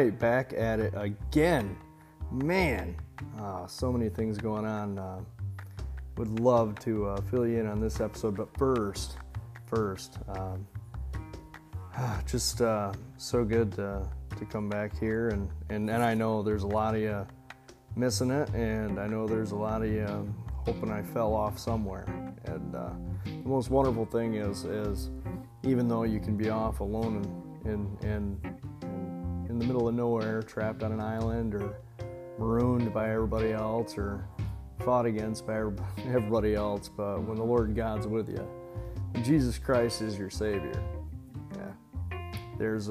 right, back at it again. Man, so many things going on. Would love to fill you in on this episode, but first, just so good to come back here, and I know there's a lot of you missing it, and I know there's a lot of you hoping I fell off somewhere. And the most wonderful thing is even though you can be off alone and in the middle of nowhere, trapped on an island, or marooned by everybody else, or fought against by everybody else, but when the Lord God's with you, Jesus Christ is your Savior. Yeah, there's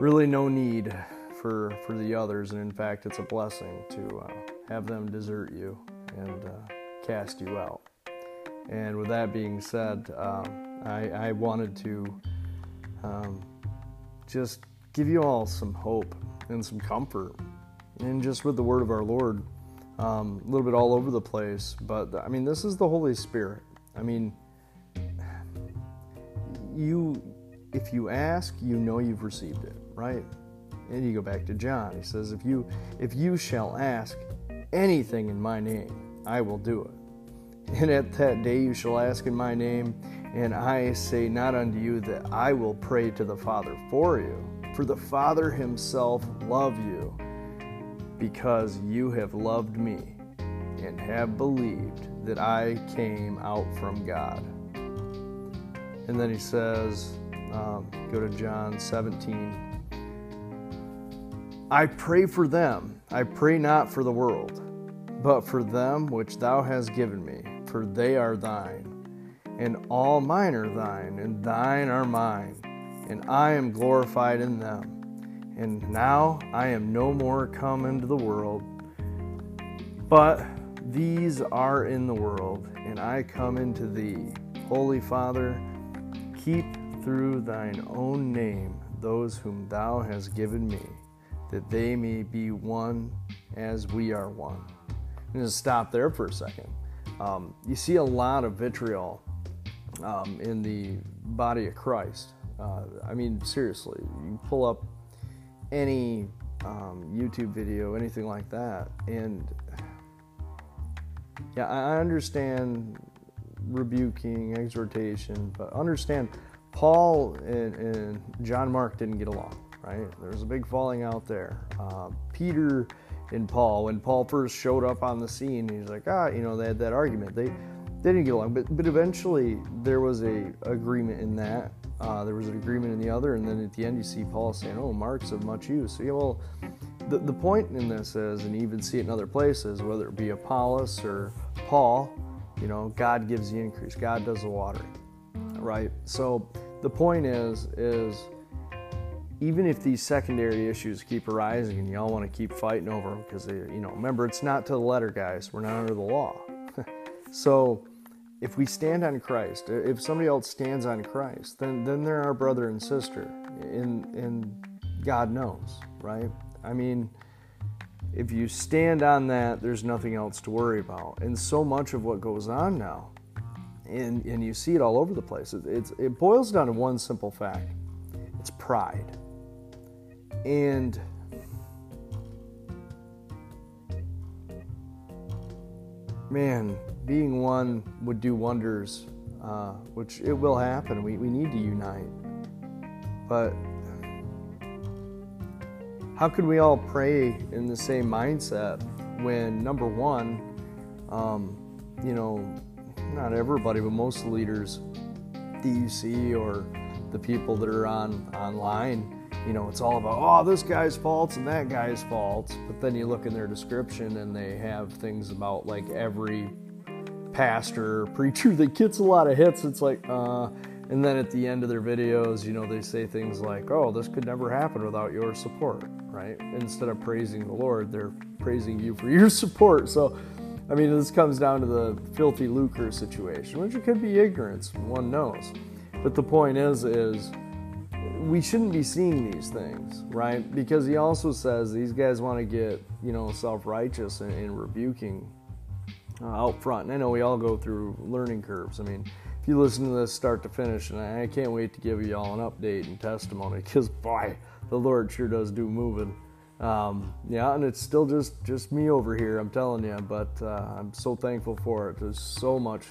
really no need for the others, and in fact, it's a blessing to have them desert you and cast you out. And with that being said, I wanted to just give you all some hope and some comfort, and just with the word of our Lord, a little bit all over the place, but I mean, this is the Holy Spirit. I mean, if you ask, you know you've received it, right? And you go back to John. He says, if you shall ask anything in my name, I will do it. And at that day you shall ask in my name, and I say not unto you that I will pray to the Father for you, for the Father himself love you, because you have loved me and have believed that I came out from God. And then he says, go to John 17. I pray for them. I pray not for the world, but for them which thou hast given me, for they are thine, and all mine are thine, and thine are mine, and I am glorified in them. And now I am no more come into the world, but these are in the world, and I come into thee. Holy Father, keep through thine own name those whom thou hast given me, that they may be one as we are one. I'm going to stop there for a second. You see a lot of vitriol in the body of Christ. I mean, seriously, you pull up any YouTube video, anything like that. And yeah, I understand rebuking, exhortation, but understand Paul and John Mark didn't get along, right? There was a big falling out there. Peter and Paul, when Paul first showed up on the scene, he's like, they had that argument. They didn't get along, but eventually there was an agreement in that. There was an agreement in the other, and then at the end you see Paul saying, oh, Mark's of much use. So, yeah, well, the point in this is, and you even see it in other places, whether it be Apollos or Paul, God gives the increase. God does the watering, right? So the point is even if these secondary issues keep arising and y'all want to keep fighting over them, because, remember, it's not to the letter, guys. We're not under the law. So if we stand on Christ, if somebody else stands on Christ, then they're our brother and sister, and God knows, right? I mean, if you stand on that, there's nothing else to worry about. And so much of what goes on now, and you see it all over the place, it boils down to one simple fact. It's pride. And man, being one would do wonders, which it will happen. We need to unite. But how could we all pray in the same mindset when, number one, not everybody, but most of the leaders that you see or the people that are online, it's all about, this guy's faults and that guy's faults. But then you look in their description and they have things about like every pastor, preacher that gets a lot of hits. It's like, and then at the end of their videos, they say things like, oh, this could never happen without your support, right? Instead of praising the Lord, they're praising you for your support. So, I mean, this comes down to the filthy lucre situation, which it could be ignorance, one knows. But the point is we shouldn't be seeing these things, right? Because he also says these guys want to get, self-righteous and rebuking out front. And I know we all go through learning curves. I mean, if you listen to this start to finish, and I can't wait to give you all an update and testimony, because boy, the Lord sure does do moving. Yeah, and it's still just me over here, I'm telling you, but I'm so thankful for it. There's so much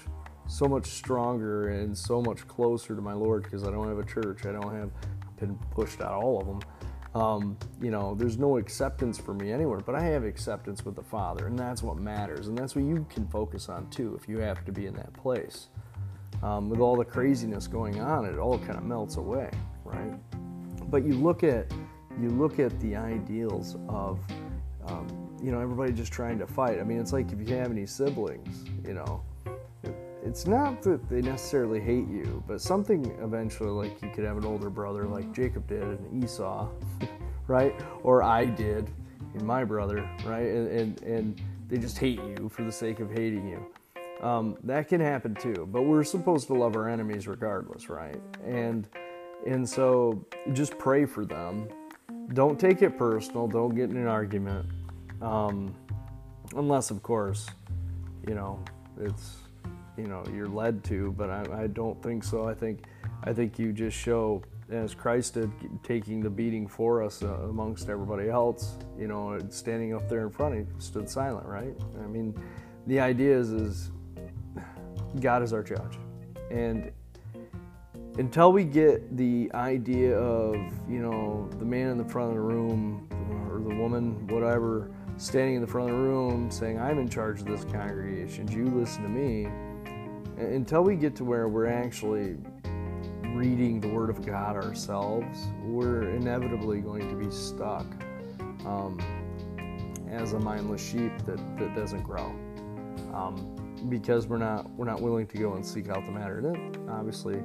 stronger and so much closer to my Lord because I don't have a church. I don't have been pushed out all of them. You know, there's no acceptance for me anywhere, but I have acceptance with the Father, and that's what matters, and that's what you can focus on too if you happen to be in that place. With all the craziness going on, it all kind of melts away, right? But you look at the ideals of, you know, everybody just trying to fight. I mean, it's like if you have any siblings, you know, it's not that they necessarily hate you, but something eventually, like you could have an older brother like Jacob did and Esau, right? Or I did in my brother, right? And they just hate you for the sake of hating you. That can happen too, but we're supposed to love our enemies regardless, right? And so just pray for them. Don't take it personal. Don't get in an argument. Unless, of course, you know, it's... you know, you're led to, but I don't think so. I think you just show, as Christ did, taking the beating for us amongst everybody else, you know, standing up there in front of you, stood silent, right? I mean, the idea is God is our judge. And until we get the idea of, you know, the man in the front of the room or the woman, whatever, standing in the front of the room saying, I'm in charge of this congregation, you listen to me, until we get to where we're actually reading the Word of God ourselves, we're inevitably going to be stuck as a mindless sheep that doesn't grow, because we're not willing to go and seek out the matter. And obviously,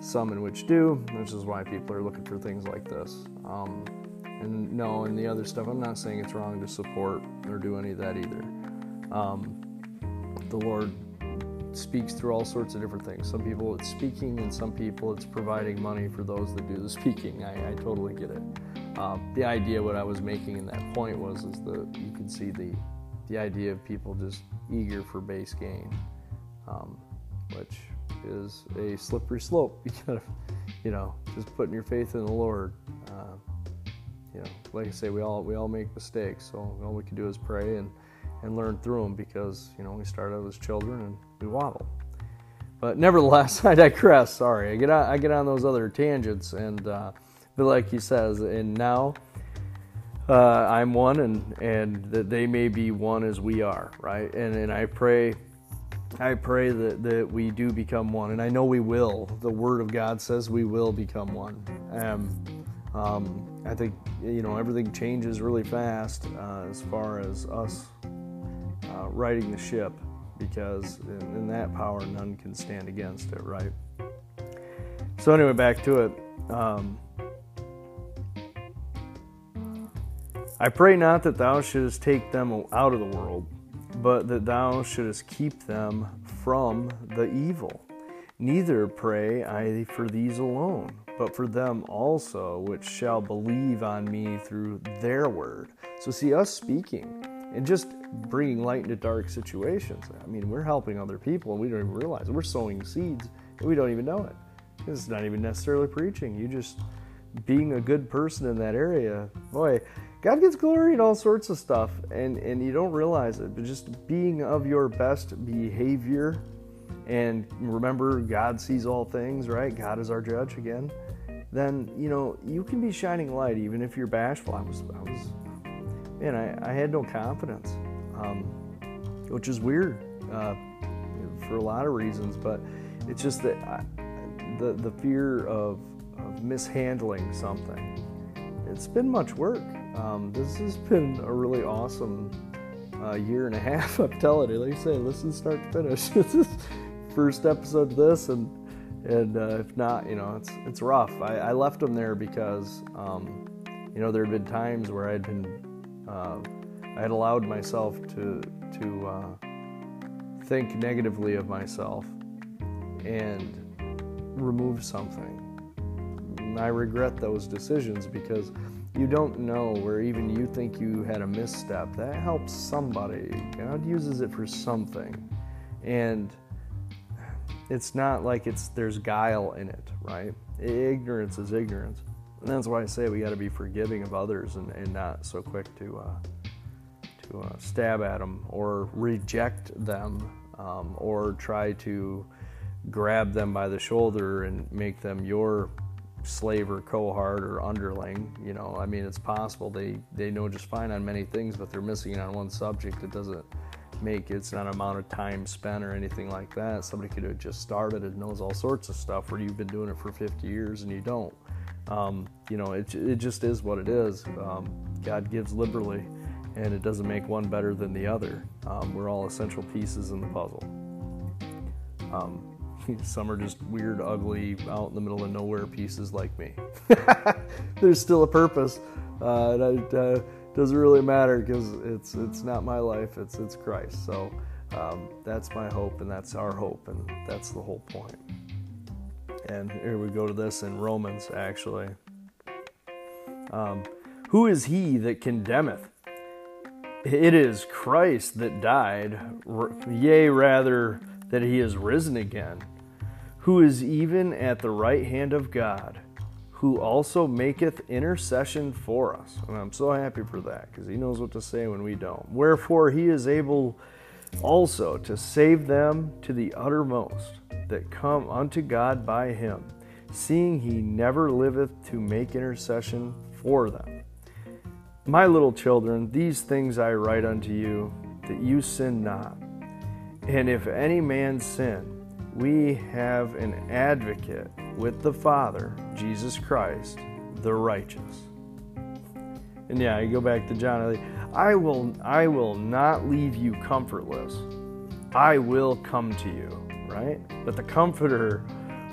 some in which do, which is why people are looking for things like this. And no, and the other stuff, I'm not saying it's wrong to support or do any of that either. The Lord speaks through all sorts of different things. Some people it's speaking, and some people it's providing money for those that do the speaking. I totally get it. The idea what I was making in that point was that you can see the idea of people just eager for base gain, which is a slippery slope. You know, just putting your faith in the Lord. You know, like I say, we all make mistakes, so all we can do is pray and learn through them, because, you know, we start out as children and we waddle. But nevertheless, I digress. Sorry, I get on those other tangents, and but like he says, and now I'm one, and that they may be one as we are, right? And I pray that we do become one, and I know we will. The Word of God says we will become one. I think, you know, everything changes really fast as far as us riding the ship, because in that power none can stand against it, right? So anyway, back to it. I pray not that thou shouldest take them out of the world, but that thou shouldest keep them from the evil. Neither pray I for these alone, but for them also which shall believe on me through their word. So see, us speaking and just bringing light into dark situations, I mean, we're helping other people and we don't even realize it. We're sowing seeds and we don't even know it. It's not even necessarily preaching. You just being a good person in that area. Boy, God gets glory in all sorts of stuff, and you don't realize it, but just being of your best behavior. And remember, God sees all things, right? God is our judge again. Then, you know, you can be shining light even if you're bashful. I had no confidence, which is weird for a lot of reasons. But it's just that the fear of mishandling something. It's been much work. This has been a really awesome year and a half. I'm telling you, like I say, listen start to finish. This is first episode of this, and if not, you know, it's rough. I left them there because, you know, there had been times where I had allowed myself to think negatively of myself and remove something. And I regret those decisions, because you don't know where even you think you had a misstep. That helps somebody. God uses it for something. And it's not like there's guile in it, right? Ignorance is ignorance. And that's why I say we got to be forgiving of others and not so quick to stab at them or reject them or try to grab them by the shoulder and make them your slave or cohort or underling. You know, I mean, it's possible they know just fine on many things, but they're missing on one subject. It doesn't make it's not an amount of time spent or anything like that. Somebody could have just started and knows all sorts of stuff, where you've been doing it for 50 years and you don't. You know, it just is what it is. God gives liberally, and it doesn't make one better than the other. We're all essential pieces in the puzzle. Some are just weird, ugly, out in the middle of nowhere pieces like me. There's still a purpose. It doesn't really matter, because it's not my life, it's Christ. So that's my hope, and that's our hope, and that's the whole point. And here we go to this in Romans, actually. Who is he that condemneth? It is Christ that died, yea, rather, that he is risen again, who is even at the right hand of God, who also maketh intercession for us. And I'm so happy for that, because he knows what to say when we don't. Wherefore he is able also to save them to the uttermost that come unto God by him, seeing he never liveth to make intercession for them. My little children, these things I write unto you, that you sin not. And if any man sin, we have an advocate with the Father, Jesus Christ, the righteous. And yeah, I go back to John. I will not leave you comfortless. I will come to you, right? But the Comforter,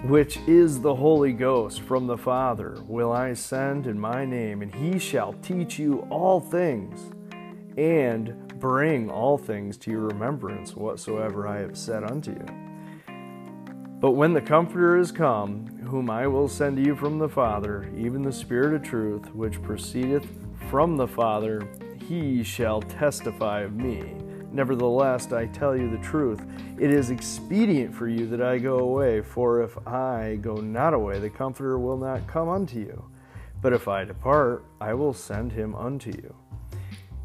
which is the Holy Ghost from the Father, will I send in my name, and he shall teach you all things, and bring all things to your remembrance whatsoever I have said unto you. But when the Comforter is come, whom I will send to you from the Father, even the Spirit of truth, which proceedeth from the Father, he shall testify of me. Nevertheless, I tell you the truth, it is expedient for you that I go away, for if I go not away, the Comforter will not come unto you. But if I depart, I will send him unto you.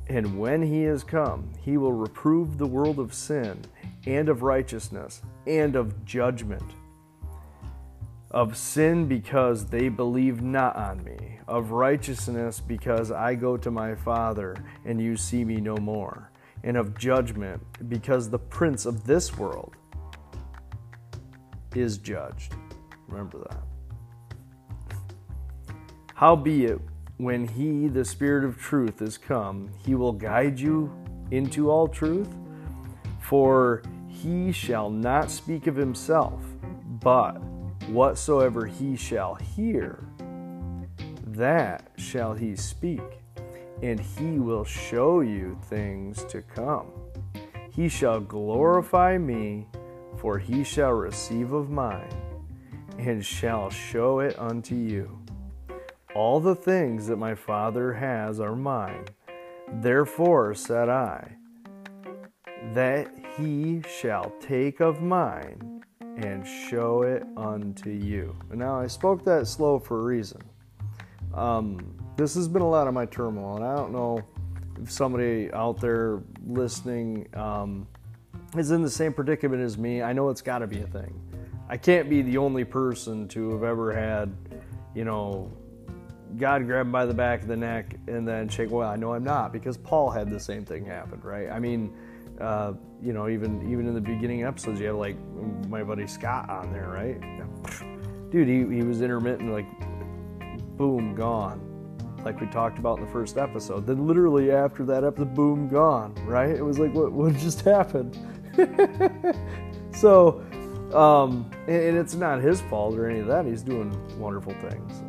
And when he is come, he will reprove the world of sin, and of righteousness, and of judgment. Of sin, because they believe not on me. Of righteousness, because I go to my Father, and you see me no more. And of judgment, because the prince of this world is judged. Remember that. Howbeit, when he, the Spirit of truth, is come, he will guide you into all truth. For he shall not speak of himself, but whatsoever he shall hear, that shall he speak. And he will show you things to come. He shall glorify me, for he shall receive of mine, and shall show it unto you. All the things that my Father has are mine. Therefore said I, that he shall take of mine and show it unto you. Now, I spoke that slow for a reason. This has been a lot of my turmoil, and I don't know if somebody out there listening is in the same predicament as me. I know it's got to be a thing. I can't be the only person to have ever had, you know, God grabbed him by the back of the neck and then shake. Well, I know I'm not, because Paul had the same thing happen, right? I mean, you know, even in the beginning episodes, you have like my buddy Scott on there, right? Dude, he was intermittent, like, boom, gone. Like we talked about in the first episode. Then literally after that episode, boom, gone, right? It was like, what just happened? So, and it's not his fault or any of that. He's doing wonderful things.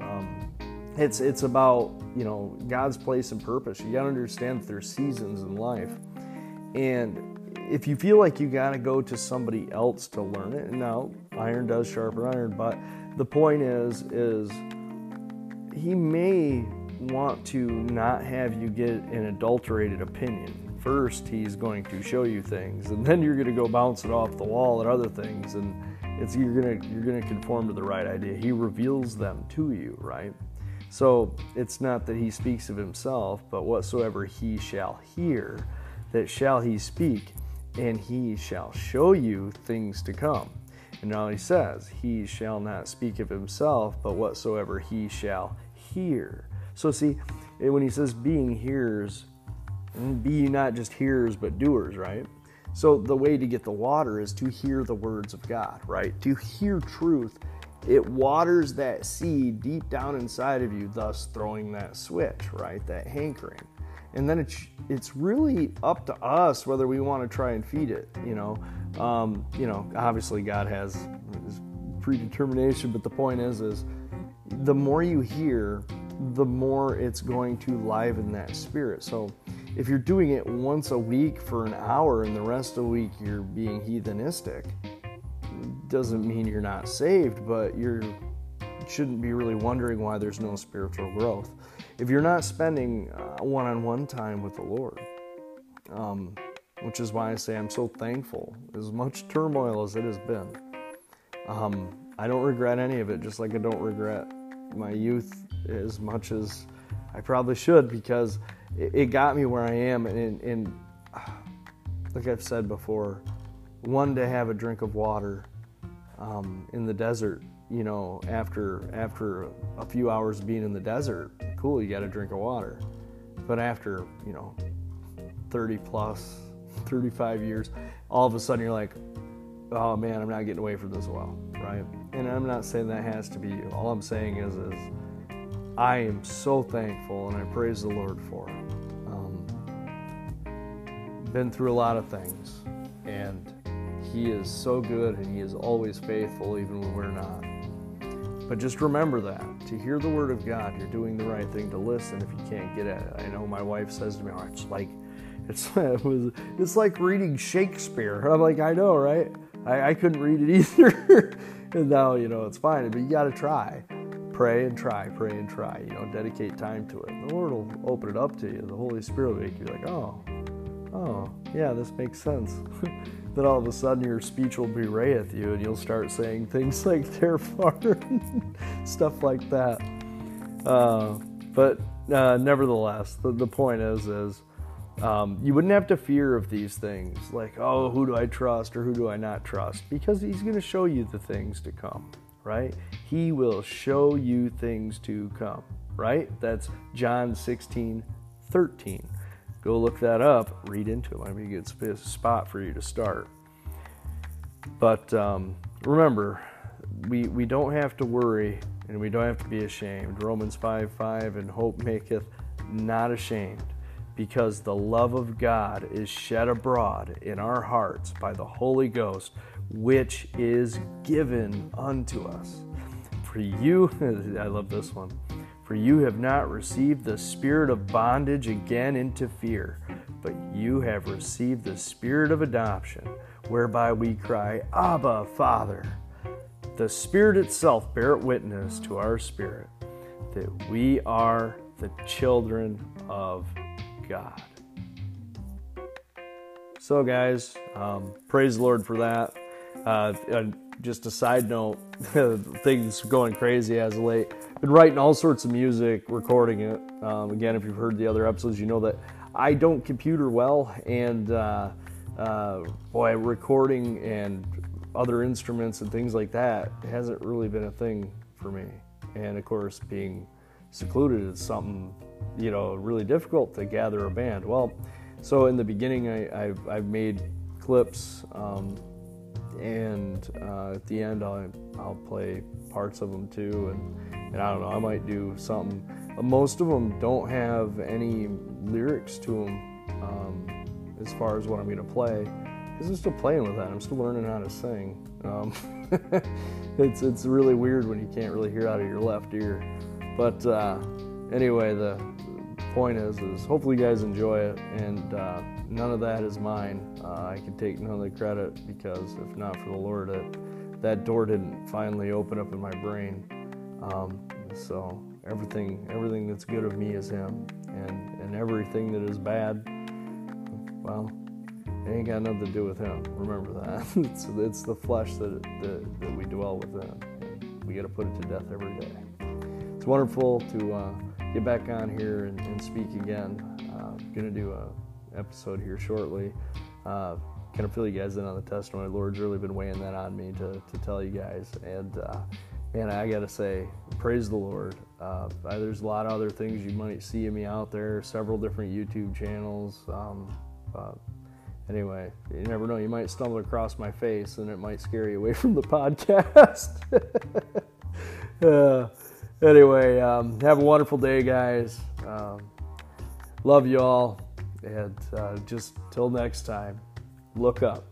It's about, you know, God's place and purpose. You got to understand that there's seasons in life. And if you feel like you got to go to somebody else to learn it, now iron does sharpen iron, but the point is he may want to not have you get an adulterated opinion. First, he's going to show you things, and then you're going to go bounce it off the wall and other things, and you're going to conform to the right idea. He reveals them to you, right? So it's not that he speaks of himself, but whatsoever he shall hear, that shall he speak, and he shall show you things to come. And now he says, he shall not speak of himself, but whatsoever he shall hear. So see, when he says being hearers, be ye not just hearers, but doers, right? So the way to get the water is to hear the words of God, right? To hear truth. It waters that seed deep down inside of you, thus throwing that switch, right? That hankering. And then it's really up to us whether we want to try and feed it, you know. Obviously God has his predetermination, but the point is the more you hear, the more it's going to liven that spirit. So if you're doing it once a week for an hour and the rest of the week you're being heathenistic, doesn't mean you're not saved, but you shouldn't be really wondering why there's no spiritual growth. If you're not spending one-on-one time with the Lord, which is why I say I'm so thankful, as much turmoil as it has been. I don't regret any of it, just like I don't regret my youth as much as I probably should, because it got me where I am. And like I've said before, one to have a drink of water in the desert, you know, after a few hours being in the desert, cool, you got a drink of water. But after, you know, 30 plus, 35 years, all of a sudden you're like, oh man, I'm not getting away from this well, right? And I'm not saying that has to be you. All I'm saying is I am so thankful and I praise the Lord for it. Been through a lot of things, and He is so good, and He is always faithful, even when we're not. But just remember that. To hear the Word of God, you're doing the right thing. To listen if you can't get at it. I know my wife says to me, oh, it's like reading Shakespeare. I'm like, I know, right? I couldn't read it either. And now, you know, it's fine. But you got to try. Pray and try, pray and try. You know, dedicate time to it. The Lord will open it up to you. The Holy Spirit will make you like, oh, yeah, this makes sense. Then all of a sudden your speech will bewrayeth you, and you'll start saying things like therefore, stuff like that. But nevertheless, the point is you wouldn't have to fear of these things, like, oh, who do I trust or who do I not trust? Because He's going to show you the things to come, right? He will show you things to come, right? That's John 16:13. Go look that up, read into it. Might be a good spot for you to start. But remember, we don't have to worry, and we don't have to be ashamed. Romans 5:5, and hope maketh not ashamed, because the love of God is shed abroad in our hearts by the Holy Ghost, which is given unto us. For you, I love this one. For you have not received the spirit of bondage again into fear, but you have received the spirit of adoption, whereby we cry, Abba, Father. The Spirit itself beareth witness to our spirit that we are the children of God. So guys, praise the Lord for that. Just a side note, things going crazy as of late. Been writing all sorts of music, recording it. Again, if you've heard the other episodes, you know that I don't computer well, and recording and other instruments and things like that hasn't really been a thing for me. And of course, being secluded is something, you know, really difficult to gather a band. Well, so in the beginning, I've made clips. And at the end, I'll play parts of them too, and I don't know, I might do something. Most of them don't have any lyrics to them as far as what I'm going to play, because I'm still playing with that. I'm still learning how to sing. It's really weird when you can't really hear out of your left ear. But anyway, the point is hopefully you guys enjoy it, and none of that is mine. I can take none of the credit, because if not for the Lord, that door didn't finally open up in my brain. So everything that's good of me is Him, and everything that is bad, well, it ain't got nothing to do with Him. Remember that. It's the flesh that we dwell within. We got to put it to death every day. it's wonderful to get back on here and speak again. Going to do an episode here shortly. Kind of fill you guys in on the testimony. The Lord's really been weighing that on me to tell you guys. And man, I got to say, praise the Lord. There's a lot of other things you might see of me out there, several different YouTube channels. Anyway, you never know. You might stumble across my face, and it might scare you away from the podcast. Anyway, have a wonderful day, guys. Love you all, and just till next time, look up.